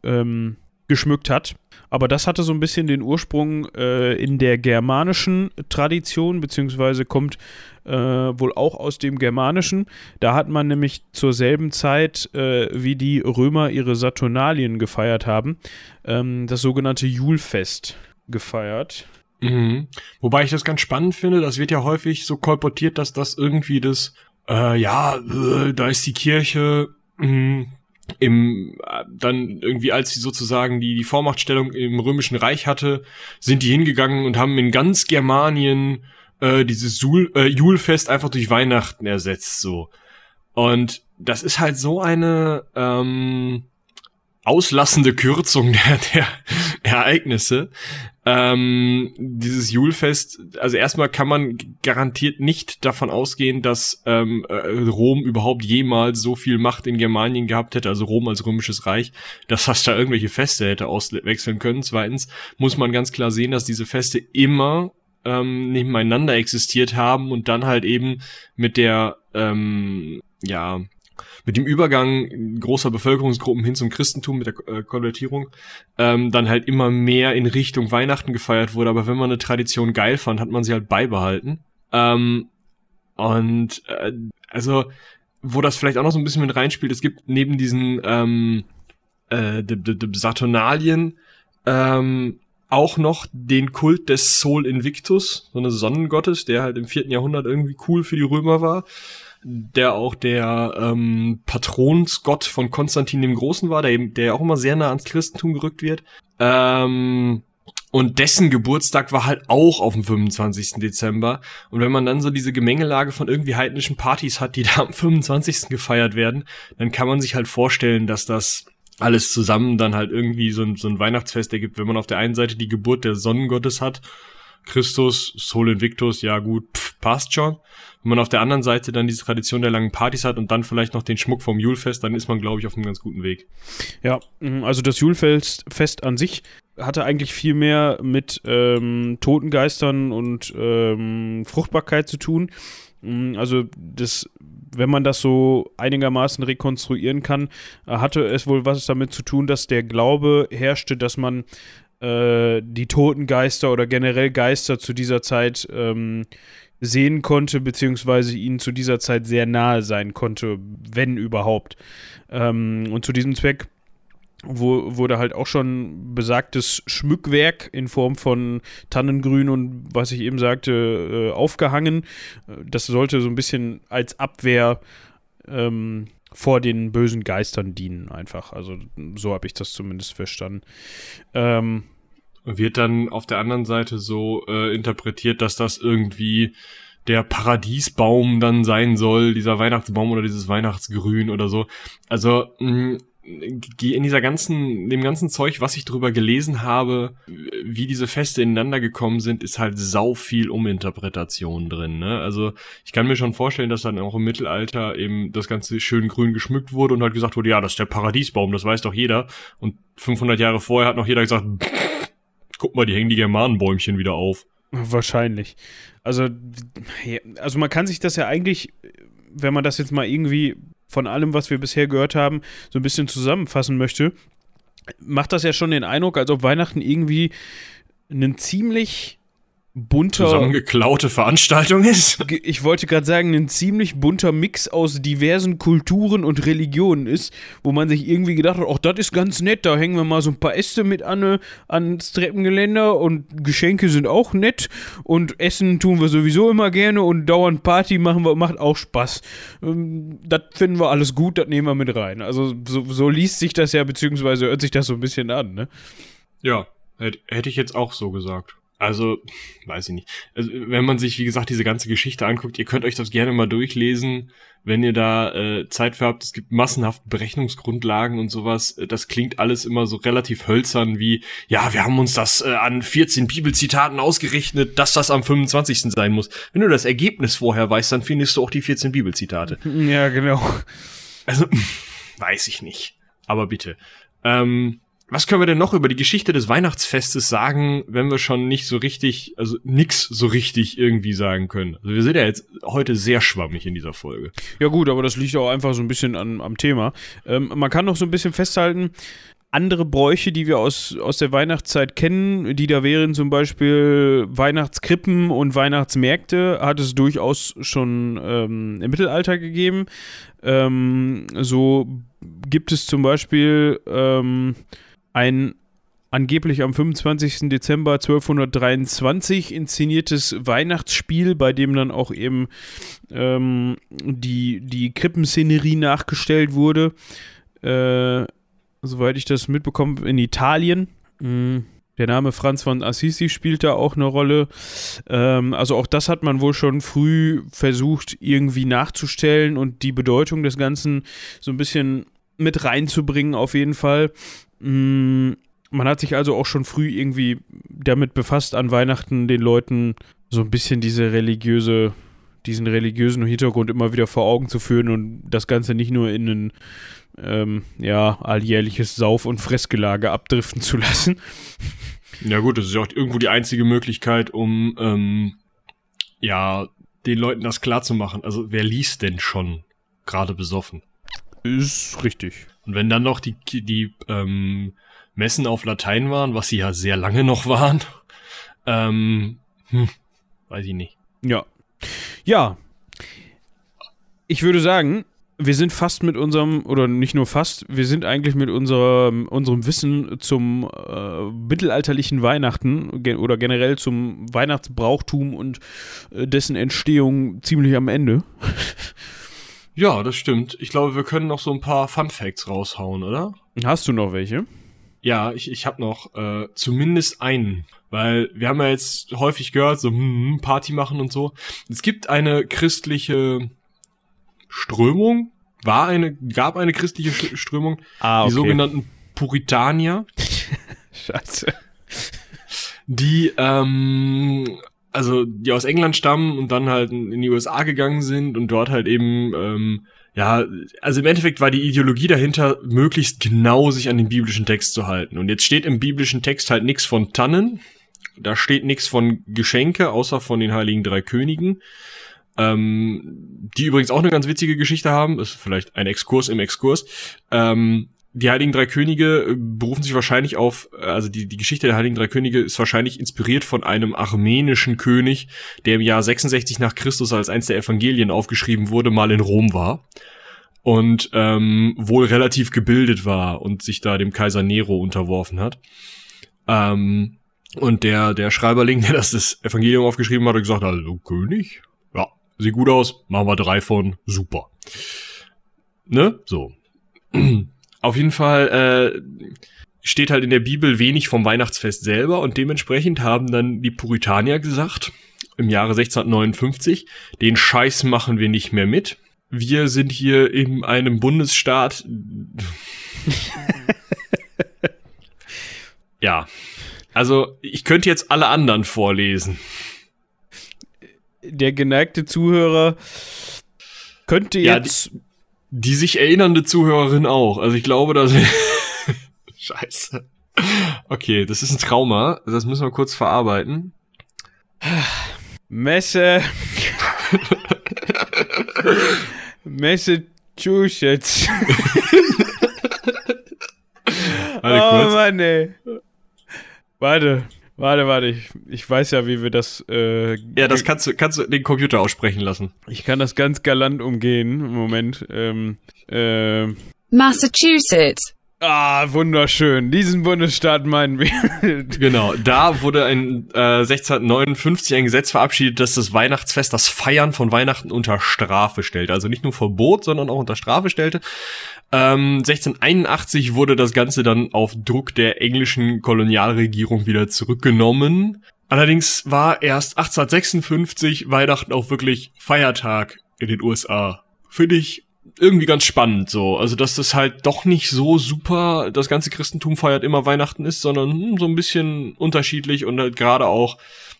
ähm, geschmückt hat. Aber das hatte so ein bisschen den Ursprung äh, in der germanischen Tradition, beziehungsweise kommt äh, wohl auch aus dem Germanischen. Da hat man nämlich zur selben Zeit, äh, wie die Römer ihre Saturnalien gefeiert haben, ähm, das sogenannte Julfest gefeiert. Mhm. Wobei ich das ganz spannend finde, das wird ja häufig so kolportiert, dass das irgendwie das, äh, ja, äh, da ist die Kirche, mh. Im, dann irgendwie, als sie sozusagen die, die Vormachtstellung im Römischen Reich hatte, sind die hingegangen und haben in ganz Germanien äh, dieses Sul, äh, Julfest einfach durch Weihnachten ersetzt, so. Und das ist halt so eine, ähm, auslassende Kürzung der, der Ereignisse. Ähm, dieses Julfest, also erstmal kann man garantiert nicht davon ausgehen, dass ähm, Rom überhaupt jemals so viel Macht in Germanien gehabt hätte, also Rom als römisches Reich, dass das da irgendwelche Feste hätte auswechseln können. Zweitens muss man ganz klar sehen, dass diese Feste immer ähm, nebeneinander existiert haben und dann halt eben mit der, ähm, ja... mit dem Übergang großer Bevölkerungsgruppen hin zum Christentum, mit der äh, Konvertierung, ähm, dann halt immer mehr in Richtung Weihnachten gefeiert wurde. Aber wenn man eine Tradition geil fand, hat man sie halt beibehalten. Ähm, und äh, also, wo das vielleicht auch noch so ein bisschen mit reinspielt, es gibt neben diesen ähm, äh, Saturnalien ähm, auch noch den Kult des Sol Invictus, so eine Sonnengottes, der halt im vierten Jahrhundert irgendwie cool für die Römer war, der auch der ähm, Patronsgott von Konstantin dem Großen war, der eben, der auch immer sehr nah ans Christentum gerückt wird. Ähm, und dessen Geburtstag war halt auch auf dem fünfundzwanzigsten Dezember. Und wenn man dann so diese Gemengelage von irgendwie heidnischen Partys hat, die da am fünfundzwanzigsten gefeiert werden, dann kann man sich halt vorstellen, dass das alles zusammen dann halt irgendwie so ein, so ein Weihnachtsfest ergibt, wenn man auf der einen Seite die Geburt der Sonnengottes hat, Christus, Sol Invictus, ja gut, pff, passt schon. Wenn man auf der anderen Seite dann diese Tradition der langen Partys hat und dann vielleicht noch den Schmuck vom Julfest, dann ist man, glaube ich, auf einem ganz guten Weg. Ja, also das Julfest an sich hatte eigentlich viel mehr mit ähm, Totengeistern und ähm, Fruchtbarkeit zu tun. Also das, wenn man das so einigermaßen rekonstruieren kann, hatte es wohl was damit zu tun, dass der Glaube herrschte, dass man die Totengeister oder generell Geister zu dieser Zeit ähm, sehen konnte, beziehungsweise ihnen zu dieser Zeit sehr nahe sein konnte, wenn überhaupt. Ähm, und zu diesem Zweck wo, wurde halt auch schon besagtes Schmückwerk in Form von Tannengrün und was ich eben sagte, äh, aufgehangen. Das sollte so ein bisschen als Abwehr ähm, vor den bösen Geistern dienen einfach. Also so habe ich das zumindest verstanden. Ähm, Wird dann auf der anderen Seite so äh, interpretiert, dass das irgendwie der Paradiesbaum dann sein soll, dieser Weihnachtsbaum oder dieses Weihnachtsgrün oder so. Also mh, in dieser ganzen, dem ganzen Zeug, was ich drüber gelesen habe, wie diese Feste ineinander gekommen sind, ist halt sau viel Uminterpretation drin, ne? Also ich kann mir schon vorstellen, dass dann auch im Mittelalter eben das Ganze schön grün geschmückt wurde und halt gesagt wurde, ja, das ist der Paradiesbaum, das weiß doch jeder. Und fünfhundert Jahre vorher hat noch jeder gesagt, guck mal, die hängen die Germanenbäumchen wieder auf. Wahrscheinlich. Also, also man kann sich das ja eigentlich, wenn man das jetzt mal irgendwie von allem, was wir bisher gehört haben, so ein bisschen zusammenfassen möchte, macht das ja schon den Eindruck, als ob Weihnachten irgendwie ein ziemlich bunter... zusammengeklaute Veranstaltung ist. Ich wollte gerade sagen, ein ziemlich bunter Mix aus diversen Kulturen und Religionen ist, wo man sich irgendwie gedacht hat, ach, das ist ganz nett, da hängen wir mal so ein paar Äste mit an, ans Treppengeländer und Geschenke sind auch nett und Essen tun wir sowieso immer gerne und dauernd Party machen wir, macht auch Spaß. Das finden wir alles gut, das nehmen wir mit rein. Also so, so liest sich das ja, beziehungsweise hört sich das so ein bisschen an, ne? Ja, hätte ich jetzt auch so gesagt. Also, weiß ich nicht. Also, wenn man sich, wie gesagt, diese ganze Geschichte anguckt, ihr könnt euch das gerne mal durchlesen, wenn ihr da äh, Zeit für habt. Es gibt massenhaft Berechnungsgrundlagen und sowas. Das klingt alles immer so relativ hölzern wie, ja, wir haben uns das äh, an vierzehn Bibelzitaten ausgerechnet, dass das am fünfundzwanzigsten sein muss. Wenn du das Ergebnis vorher weißt, dann findest du auch die vierzehn Bibelzitate. Ja, genau. Also, weiß ich nicht. Aber bitte. Ähm... Was können wir denn noch über die Geschichte des Weihnachtsfestes sagen, wenn wir schon nicht so richtig, also nix so richtig irgendwie sagen können? Also wir sind ja jetzt heute sehr schwammig in dieser Folge. Ja gut, aber das liegt auch einfach so ein bisschen an, am Thema. Ähm, man kann noch so ein bisschen festhalten, andere Bräuche, die wir aus, aus der Weihnachtszeit kennen, die da wären zum Beispiel Weihnachtskrippen und Weihnachtsmärkte, hat es durchaus schon ähm, im Mittelalter gegeben. Ähm, so gibt es zum Beispiel... Ähm, ein angeblich am fünfundzwanzigsten Dezember zwölfhundertdreiundzwanzig inszeniertes Weihnachtsspiel, bei dem dann auch eben ähm, die, die Krippenszenerie nachgestellt wurde. Äh, soweit ich das mitbekomme, in Italien. Mhm. Der Name Franz von Assisi spielt da auch eine Rolle. Ähm, also auch das hat man wohl schon früh versucht irgendwie nachzustellen und die Bedeutung des Ganzen so ein bisschen mit reinzubringen auf jeden Fall. Man hat sich also auch schon früh irgendwie damit befasst, an Weihnachten den Leuten so ein bisschen diese religiöse, diesen religiösen Hintergrund immer wieder vor Augen zu führen und das Ganze nicht nur in ein ähm, ja, alljährliches Sauf- und Fressgelage abdriften zu lassen. Ja gut, das ist ja auch irgendwo die einzige Möglichkeit, um ähm, ja, den Leuten das klarzumachen. Also wer liest denn schon gerade besoffen? Ist richtig. Und wenn dann noch die, die ähm, Messen auf Latein waren, was sie ja sehr lange noch waren, ähm, hm, weiß ich nicht. Ja. Ja, ich würde sagen, wir sind fast mit unserem, oder nicht nur fast, wir sind eigentlich mit unserem, unserem Wissen zum äh, mittelalterlichen Weihnachten ge- oder generell zum Weihnachtsbrauchtum und äh, dessen Entstehung ziemlich am Ende. Ja, das stimmt. Ich glaube, wir können noch so ein paar Funfacts raushauen, oder? Hast du noch welche? Ja, ich, ich habe noch äh, zumindest einen, weil wir haben ja jetzt häufig gehört, so hm, Party machen und so. Es gibt eine christliche Strömung, war eine, gab eine christliche Sch- Strömung, ah, okay. Die sogenannten Puritanier. Scheiße. Die, ähm, also die aus England stammen und dann halt in die U S A gegangen sind und dort halt eben, ähm, ja, also im Endeffekt war die Ideologie dahinter, möglichst genau sich an den biblischen Text zu halten. Und jetzt steht im biblischen Text halt nichts von Tannen, da steht nichts von Geschenke, außer von den Heiligen Drei Königen, ähm, die übrigens auch eine ganz witzige Geschichte haben, ist vielleicht ein Exkurs im Exkurs. Ähm, die Heiligen Drei Könige berufen sich wahrscheinlich auf, also die, die Geschichte der Heiligen Drei Könige ist wahrscheinlich inspiriert von einem armenischen König, der im Jahr sechsundsechzig nach Christus als eins der Evangelien aufgeschrieben wurde, mal in Rom war und ähm, wohl relativ gebildet war und sich da dem Kaiser Nero unterworfen hat. Ähm, und der, der Schreiberling, der das, das Evangelium aufgeschrieben hat, hat gesagt, also König? Ja, sieht gut aus, machen wir drei von, super. Ne? So. Auf jeden Fall äh, steht halt in der Bibel wenig vom Weihnachtsfest selber und dementsprechend haben dann die Puritanier gesagt, im Jahre sechzehnhundertneunundfünfzig, den Scheiß machen wir nicht mehr mit. Wir sind hier in einem Bundesstaat. Ja, also ich könnte jetzt alle anderen vorlesen. Der geneigte Zuhörer könnte jetzt... Ja, die sich erinnernde Zuhörerin auch. Also ich glaube, dass... Scheiße. Okay, das ist ein Trauma. Das müssen wir kurz verarbeiten. Messe. Massachusetts. Warte, oh Mann, ey. Warte, warte, warte. Ich, ich weiß ja, wie wir das... Äh, ja, das kannst du, kannst du den Computer aussprechen lassen. Ich kann das ganz galant umgehen. Moment. Ähm, äh, Massachusetts. Ah, wunderschön. Diesen Bundesstaat meinen wir. Genau, da wurde ein, äh, sechzehnhundertneunundfünfzig ein Gesetz verabschiedet, das das Weihnachtsfest, das Feiern von Weihnachten unter Strafe stellt. Also nicht nur Verbot, sondern auch unter Strafe stellte. Ähm, sechzehnhunderteinundachtzig wurde das Ganze dann auf Druck der englischen Kolonialregierung wieder zurückgenommen. Allerdings war erst achtzehnhundertsechsundfünfzig Weihnachten auch wirklich Feiertag in den U S A. Finde ich irgendwie ganz spannend so, also dass das halt doch nicht so super, das ganze Christentum feiert immer Weihnachten ist, sondern hm, so ein bisschen unterschiedlich und halt gerade auch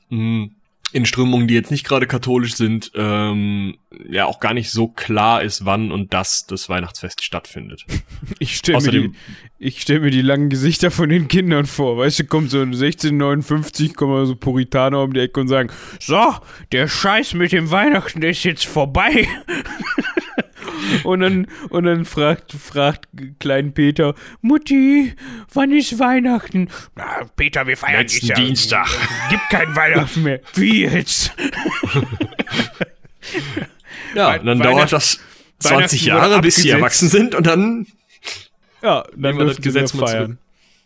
hm, in Strömungen, die jetzt nicht gerade katholisch sind, ähm, ja auch gar nicht so klar ist, wann und dass das Weihnachtsfest stattfindet. Ich stelle mir, stell mir die langen Gesichter von den Kindern vor, weißt du, kommt so in sechzehnhundertneunundfünfzig, kommen so Puritaner um die Ecke und sagen, so, der Scheiß mit dem Weihnachten ist jetzt vorbei. Und dann, und dann fragt, fragt klein Peter, Mutti, wann ist Weihnachten? Na, Peter, wir feiern letzten ja, Dienstag. Es gibt kein Weihnachten mehr. Wie jetzt? Ja, und dann dauert das zwanzig Jahre, bis sie erwachsen sind und dann ja, dann wir das Gesetz mal feiern.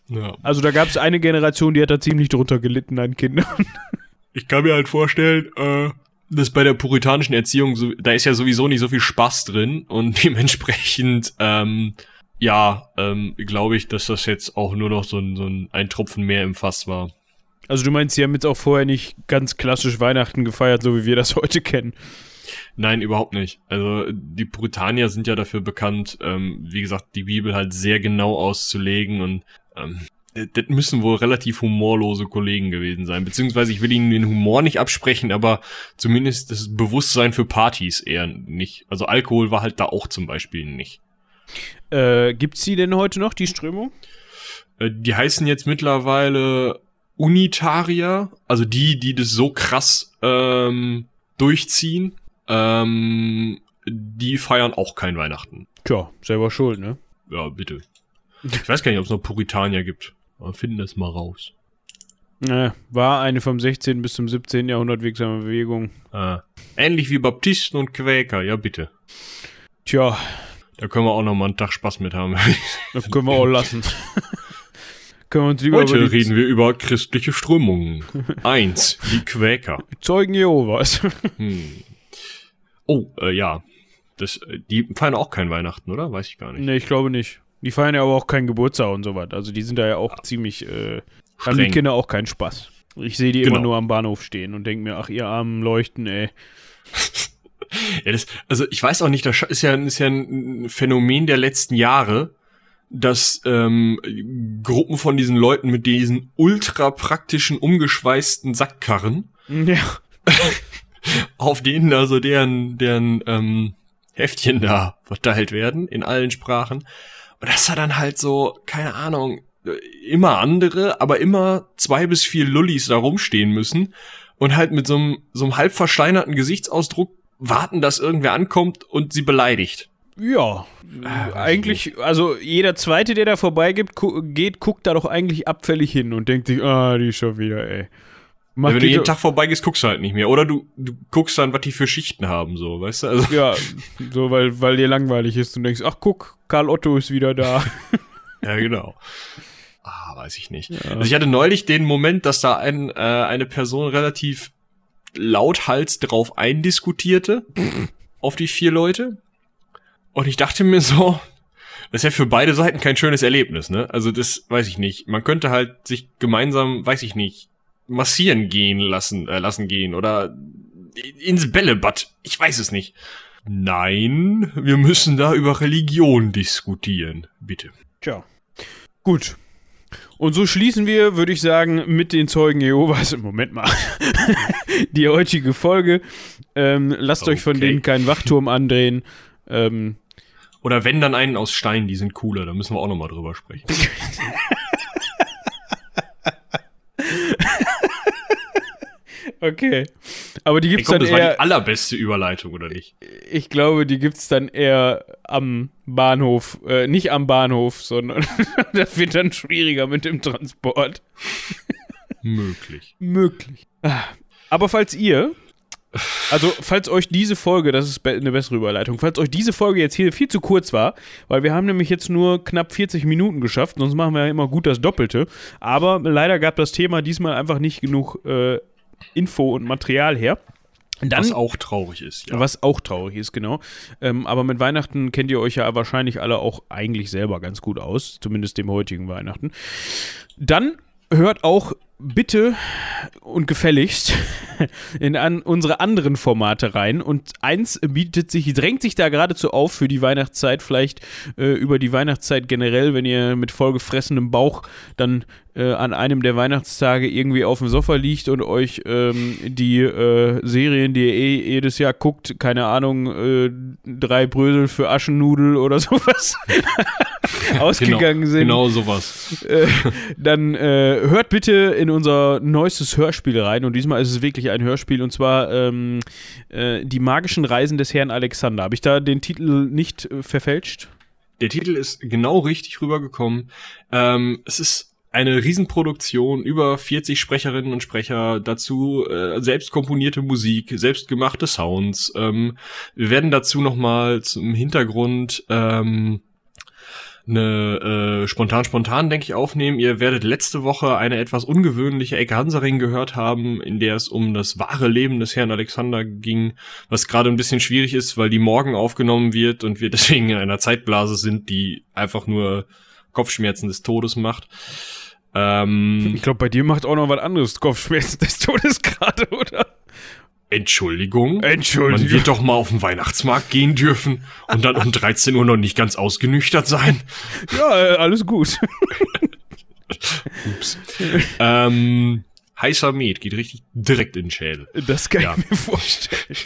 Ja. Also da gab es eine Generation, die hat da ziemlich drunter gelitten an Kindern. Ich kann mir halt vorstellen, äh, das bei der puritanischen Erziehung, so, da ist ja sowieso nicht so viel Spaß drin und dementsprechend, ähm, ja, ähm, glaube ich, dass das jetzt auch nur noch so ein, so ein, ein Tropfen mehr im Fass war. Also du meinst, sie haben jetzt auch vorher nicht ganz klassisch Weihnachten gefeiert, so wie wir das heute kennen? Nein, überhaupt nicht. Also die Puritanier sind ja dafür bekannt, ähm, wie gesagt, die Bibel halt sehr genau auszulegen und ähm, das müssen wohl relativ humorlose Kollegen gewesen sein. Beziehungsweise ich will ihnen den Humor nicht absprechen, aber zumindest das Bewusstsein für Partys eher nicht. Also Alkohol war halt da auch zum Beispiel nicht. Äh, gibt's die denn heute noch, die Strömung? Die heißen jetzt mittlerweile Unitarier, also die, die das so krass ähm, durchziehen, ähm, die feiern auch kein Weihnachten. Tja, selber schuld, ne? Ja, bitte. Ich weiß gar nicht, ob es noch Puritanier gibt. Aber finden das mal raus. Äh, war eine vom sechzehnten bis zum siebzehnten Jahrhundert wirksame Bewegung. Äh, ähnlich wie Baptisten und Quäker, ja bitte. Tja. Da können wir auch noch mal einen Tag Spaß mit haben. Das können wir auch lassen. Können wir uns lieber Heute über reden wir über christliche Strömungen. Eins, die Quäker. Zeugen Jehovas. Hm. Oh, äh, ja. Das, die feiern auch kein Weihnachten, oder? Weiß ich gar nicht. Nee, ich glaube nicht. Die feiern ja aber auch keinen Geburtstag und so was. Also die sind da ja auch ja. ziemlich, äh, haben die Kinder auch keinen Spaß. Ich sehe die genau. immer nur am Bahnhof stehen und denke mir, ach, ihr armen Leuchten, ey. Ja, das, also ich weiß auch nicht, das ist ja, ist ja ein Phänomen der letzten Jahre, dass ähm, Gruppen von diesen Leuten mit diesen ultra praktischen, umgeschweißten Sackkarren, ja. auf denen da so deren, deren ähm, Heftchen da verteilt werden, in allen Sprachen. Und das war dann halt so, keine Ahnung, immer andere, aber immer zwei bis vier Lullis da rumstehen müssen und halt mit so einem, so einem halb versteinerten Gesichtsausdruck warten, dass irgendwer ankommt und sie beleidigt. Ja, äh, eigentlich, also jeder Zweite, der da vorbeigeht, gu- geht, guckt da doch eigentlich abfällig hin und denkt sich, ah, die ist schon wieder, ey. Ja, wenn du jeden Tag vorbeigehst, guckst du halt nicht mehr. Oder du, du guckst dann, was die für Schichten haben, so, weißt du? Also ja, so, weil, weil dir langweilig ist und denkst, ach guck, Karl Otto ist wieder da. Ja, genau. Ah, weiß ich nicht. Ja. Also ich hatte neulich den Moment, dass da ein, äh, eine Person relativ lauthals drauf eindiskutierte, auf die vier Leute. Und ich dachte mir so, das ist ja für beide Seiten kein schönes Erlebnis, ne? Also das, weiß ich nicht. Man könnte halt sich gemeinsam, weiß ich nicht, massieren gehen lassen, äh, lassen gehen oder ins Bällebad. Ich weiß es nicht. Nein, wir müssen da über Religion diskutieren, bitte. Tja, gut. Und so schließen wir, würde ich sagen, mit den Zeugen Jehovas, Moment mal, die heutige Folge. Ähm, lasst okay. euch von denen keinen Wachturm andrehen. Ähm, Oder wenn, dann einen aus Stein, die sind cooler, da müssen wir auch nochmal drüber sprechen. Okay. Aber die gibt's hey, komm, dann das eher. Das war die allerbeste Überleitung, oder nicht? Ich glaube, die gibt's dann eher am Bahnhof. Äh, nicht am Bahnhof, sondern das wird dann schwieriger mit dem Transport. Möglich. Möglich. Aber falls ihr. Also, falls euch diese Folge, das ist eine bessere Überleitung, falls euch diese Folge jetzt hier viel zu kurz war, weil wir haben nämlich jetzt nur knapp vierzig Minuten geschafft, sonst machen wir ja immer gut das Doppelte, aber leider gab das Thema diesmal einfach nicht genug äh, Info und Material her. Dann, was auch traurig ist, ja. Was auch traurig ist, genau. Ähm, aber mit Weihnachten kennt ihr euch ja wahrscheinlich alle auch eigentlich selber ganz gut aus, zumindest dem heutigen Weihnachten. Dann hört auch bitte und gefälligst in an unsere anderen Formate rein. Und eins bietet sich, drängt sich da geradezu auf für die Weihnachtszeit, vielleicht äh, über die Weihnachtszeit generell, wenn ihr mit vollgefressenem Bauch dann äh, an einem der Weihnachtstage irgendwie auf dem Sofa liegt und euch ähm, die äh, Serien, die ihr eh jedes Jahr guckt, keine Ahnung, äh, drei Brösel für Aschennudel oder sowas ausgegangen genau, sind. Genau sowas. Äh, dann äh, hört bitte in in unser neuestes Hörspiel rein und diesmal ist es wirklich ein Hörspiel und zwar ähm, äh, Die magischen Reisen des Herrn Alexander. Habe ich da den Titel nicht äh, verfälscht? Der Titel ist genau richtig rübergekommen. Ähm, es ist eine Riesenproduktion, über vierzig Sprecherinnen und Sprecher, dazu äh, selbst komponierte Musik, selbstgemachte Sounds. Ähm, wir werden dazu nochmal zum Hintergrund ähm, eine äh, Spontan-Spontan, denke ich, aufnehmen. Ihr werdet letzte Woche eine etwas ungewöhnliche Ecke Hansaring gehört haben, in der es um das wahre Leben des Herrn Alexander ging, was gerade ein bisschen schwierig ist, weil die morgen aufgenommen wird und wir deswegen in einer Zeitblase sind, die einfach nur Kopfschmerzen des Todes macht. Ähm, ich glaube, bei dir macht auch noch was anderes Kopfschmerzen des Todes gerade, oder? Entschuldigung? Entschuldigung? Man wird doch mal auf den Weihnachtsmarkt gehen dürfen und dann um dreizehn Uhr noch nicht ganz ausgenüchtert sein. Ja, alles gut. Ups. ähm, heißer Met geht richtig direkt in den Schädel. Das kann ja. ich mir vorstellen.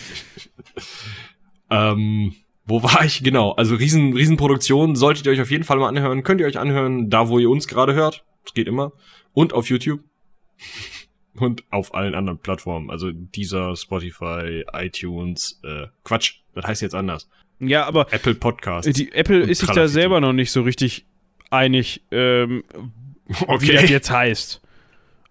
ähm... Wo war ich? Genau, also riesen Riesenproduktion solltet ihr euch auf jeden Fall mal anhören. Könnt ihr euch anhören, da wo ihr uns gerade hört. Das geht immer. Und auf YouTube. Und auf allen anderen Plattformen. Also Deezer, Spotify, iTunes. Äh, Quatsch, das heißt jetzt anders. Ja, aber Apple Podcast. Die Apple ist sich da selber noch nicht so richtig einig, ähm, okay. wie das jetzt heißt.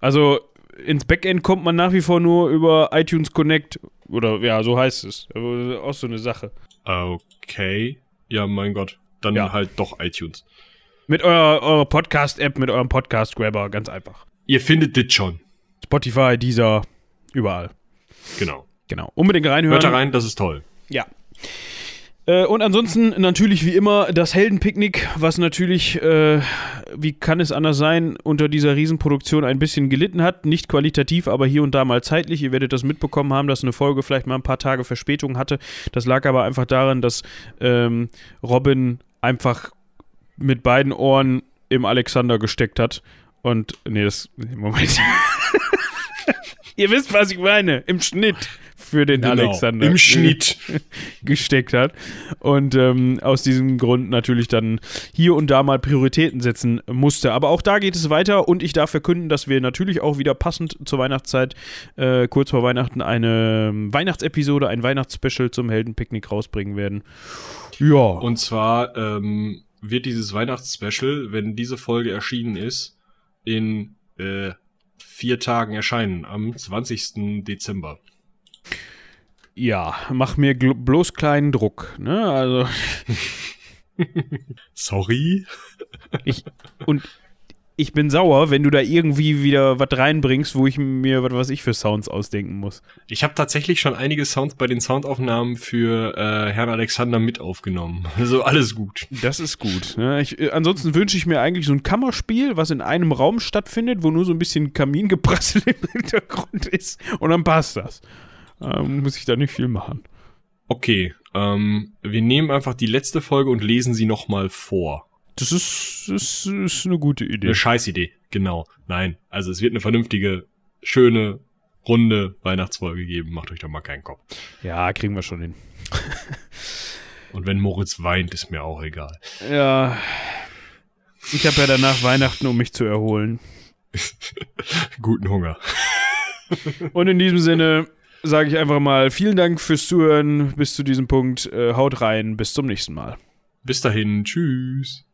Also ins Backend kommt man nach wie vor nur über iTunes Connect. Oder ja, so heißt es. Aber auch so eine Sache. Okay. Ja, mein Gott. Dann ja. halt doch iTunes. Mit eurer, eurer Podcast-App, mit eurem Podcast-Grabber, ganz einfach. Ihr findet das schon. Spotify, Deezer, überall. Genau. Genau. Unbedingt reinhören. Hört da rein, das ist toll. Ja. Äh, und ansonsten natürlich wie immer das Heldenpicknick, was natürlich, äh, wie kann es anders sein, unter dieser Riesenproduktion ein bisschen gelitten hat. Nicht qualitativ, aber hier und da mal zeitlich. Ihr werdet das mitbekommen haben, dass eine Folge vielleicht mal ein paar Tage Verspätung hatte. Das lag aber einfach daran, dass ähm, Robin einfach mit beiden Ohren im Alexander gesteckt hat. Und, nee, das, Moment. Ihr wisst, was ich meine. Im Schnitt. Für den genau, Alexander im Schnitt gesteckt hat. Und ähm, aus diesem Grund natürlich dann hier und da mal Prioritäten setzen musste. Aber auch da geht es weiter und ich darf verkünden, dass wir natürlich auch wieder passend zur Weihnachtszeit, äh, kurz vor Weihnachten, eine Weihnachtsepisode, ein Weihnachtsspecial zum Heldenpicknick rausbringen werden. Ja. Und zwar ähm, wird dieses Weihnachtsspecial, wenn diese Folge erschienen ist, in äh, vier Tagen erscheinen, am zwanzigsten Dezember. Ja, mach mir bloß kleinen Druck, ne, also. Sorry. Ich, und ich bin sauer, wenn du da irgendwie wieder was reinbringst, wo ich mir, was weiß ich, für Sounds ausdenken muss. Ich habe tatsächlich schon einige Sounds bei den Soundaufnahmen für äh, Herrn Alexander mit aufgenommen. Also alles gut. Das ist gut. Ne? Ich, äh, ansonsten wünsche ich mir eigentlich so ein Kammerspiel, was in einem Raum stattfindet, wo nur so ein bisschen Kamingeprassel im Hintergrund ist. Und dann passt das. Ähm, muss ich da nicht viel machen. Okay, ähm, wir nehmen einfach die letzte Folge und lesen sie nochmal vor. Das ist, ist, ist eine gute Idee. Eine Scheißidee, genau. Nein, also es wird eine vernünftige, schöne, runde Weihnachtsfolge geben. Macht euch da mal keinen Kopf. Ja, kriegen wir schon hin. Und wenn Moritz weint, ist mir auch egal. Ja, ich habe ja danach Weihnachten, um mich zu erholen. Guten Hunger. Und in diesem Sinne sage ich einfach mal, vielen Dank fürs Zuhören bis zu diesem Punkt. Äh, haut rein, bis zum nächsten Mal. Bis dahin, tschüss.